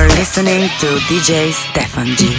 You're listening to DJ Stefan G.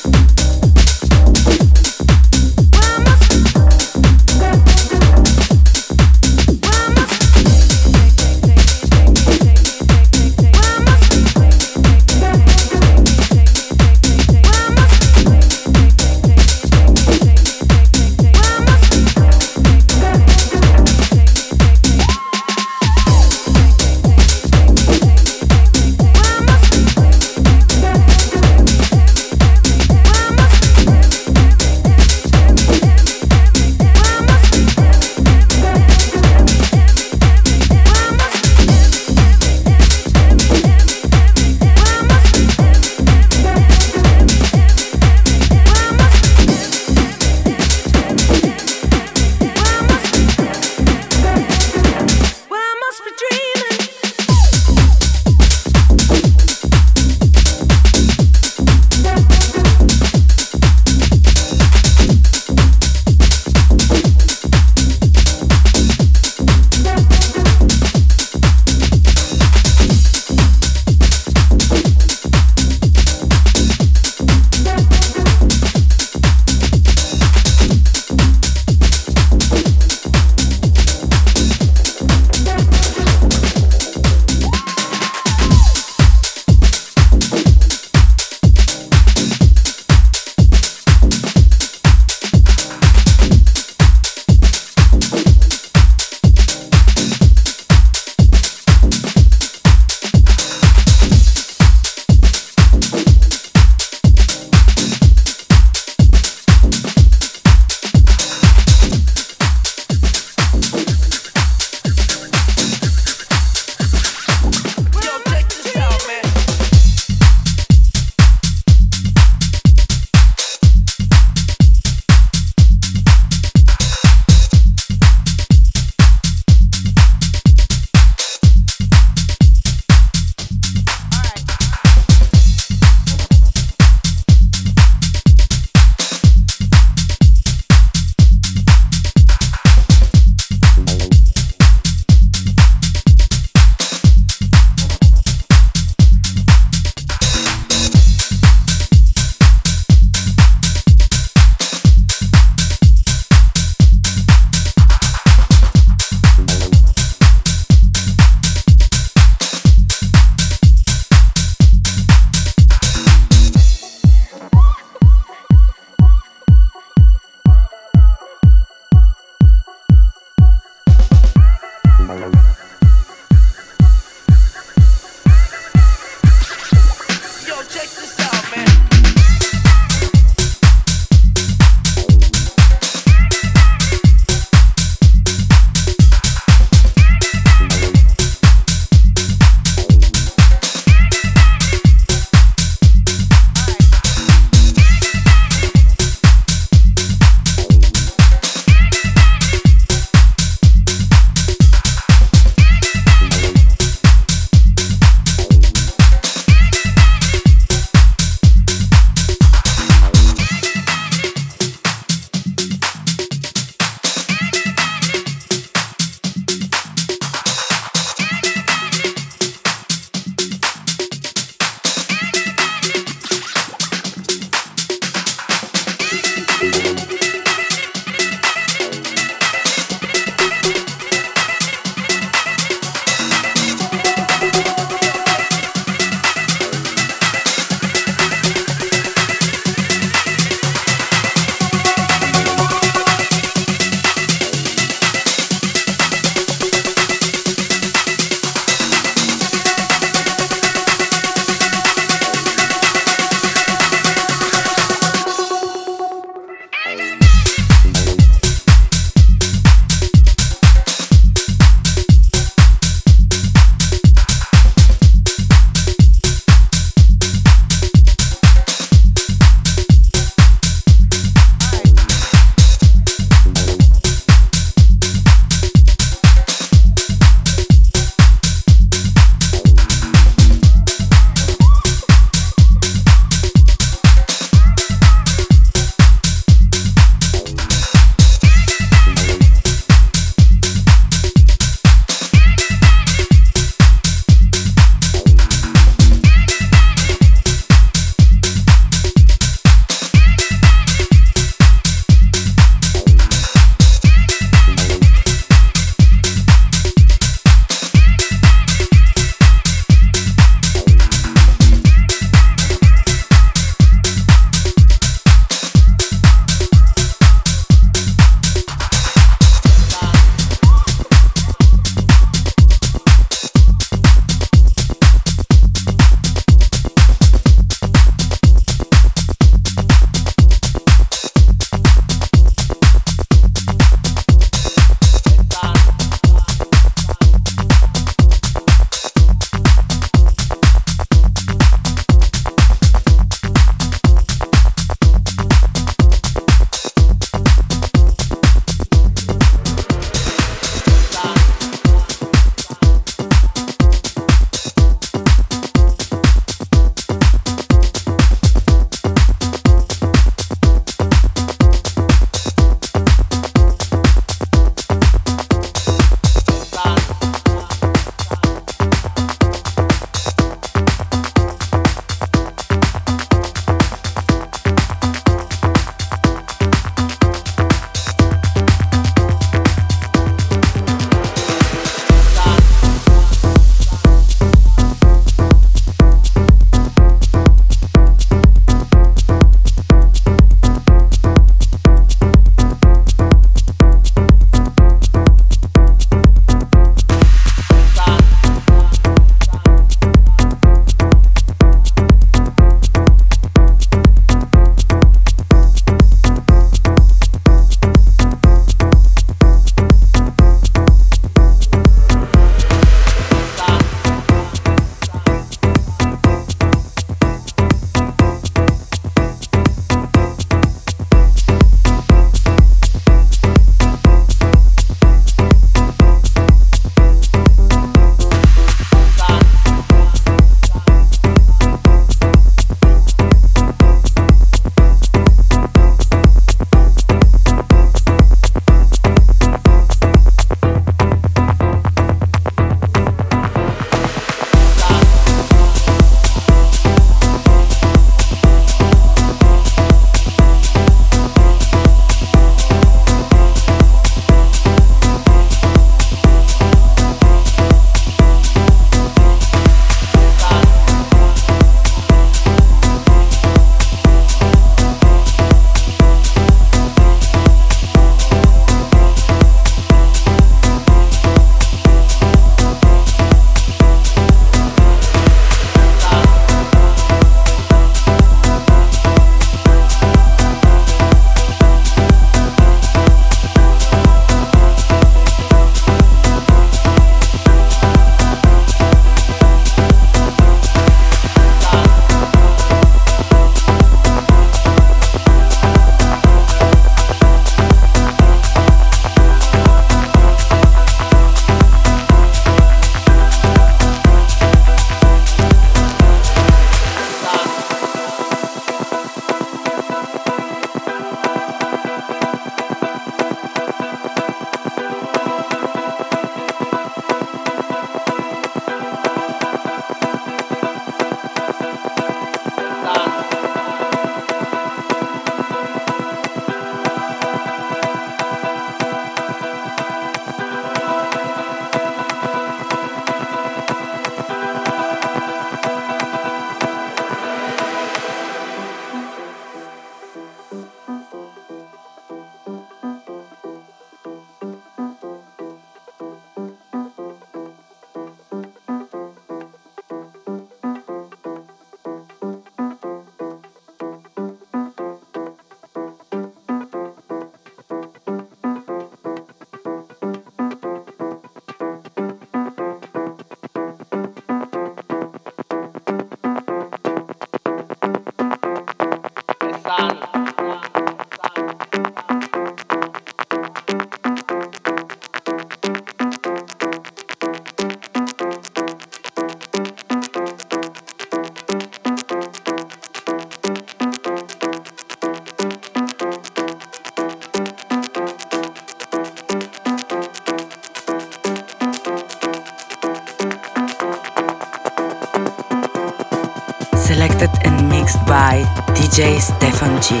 DJ Stefan G.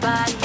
Bye.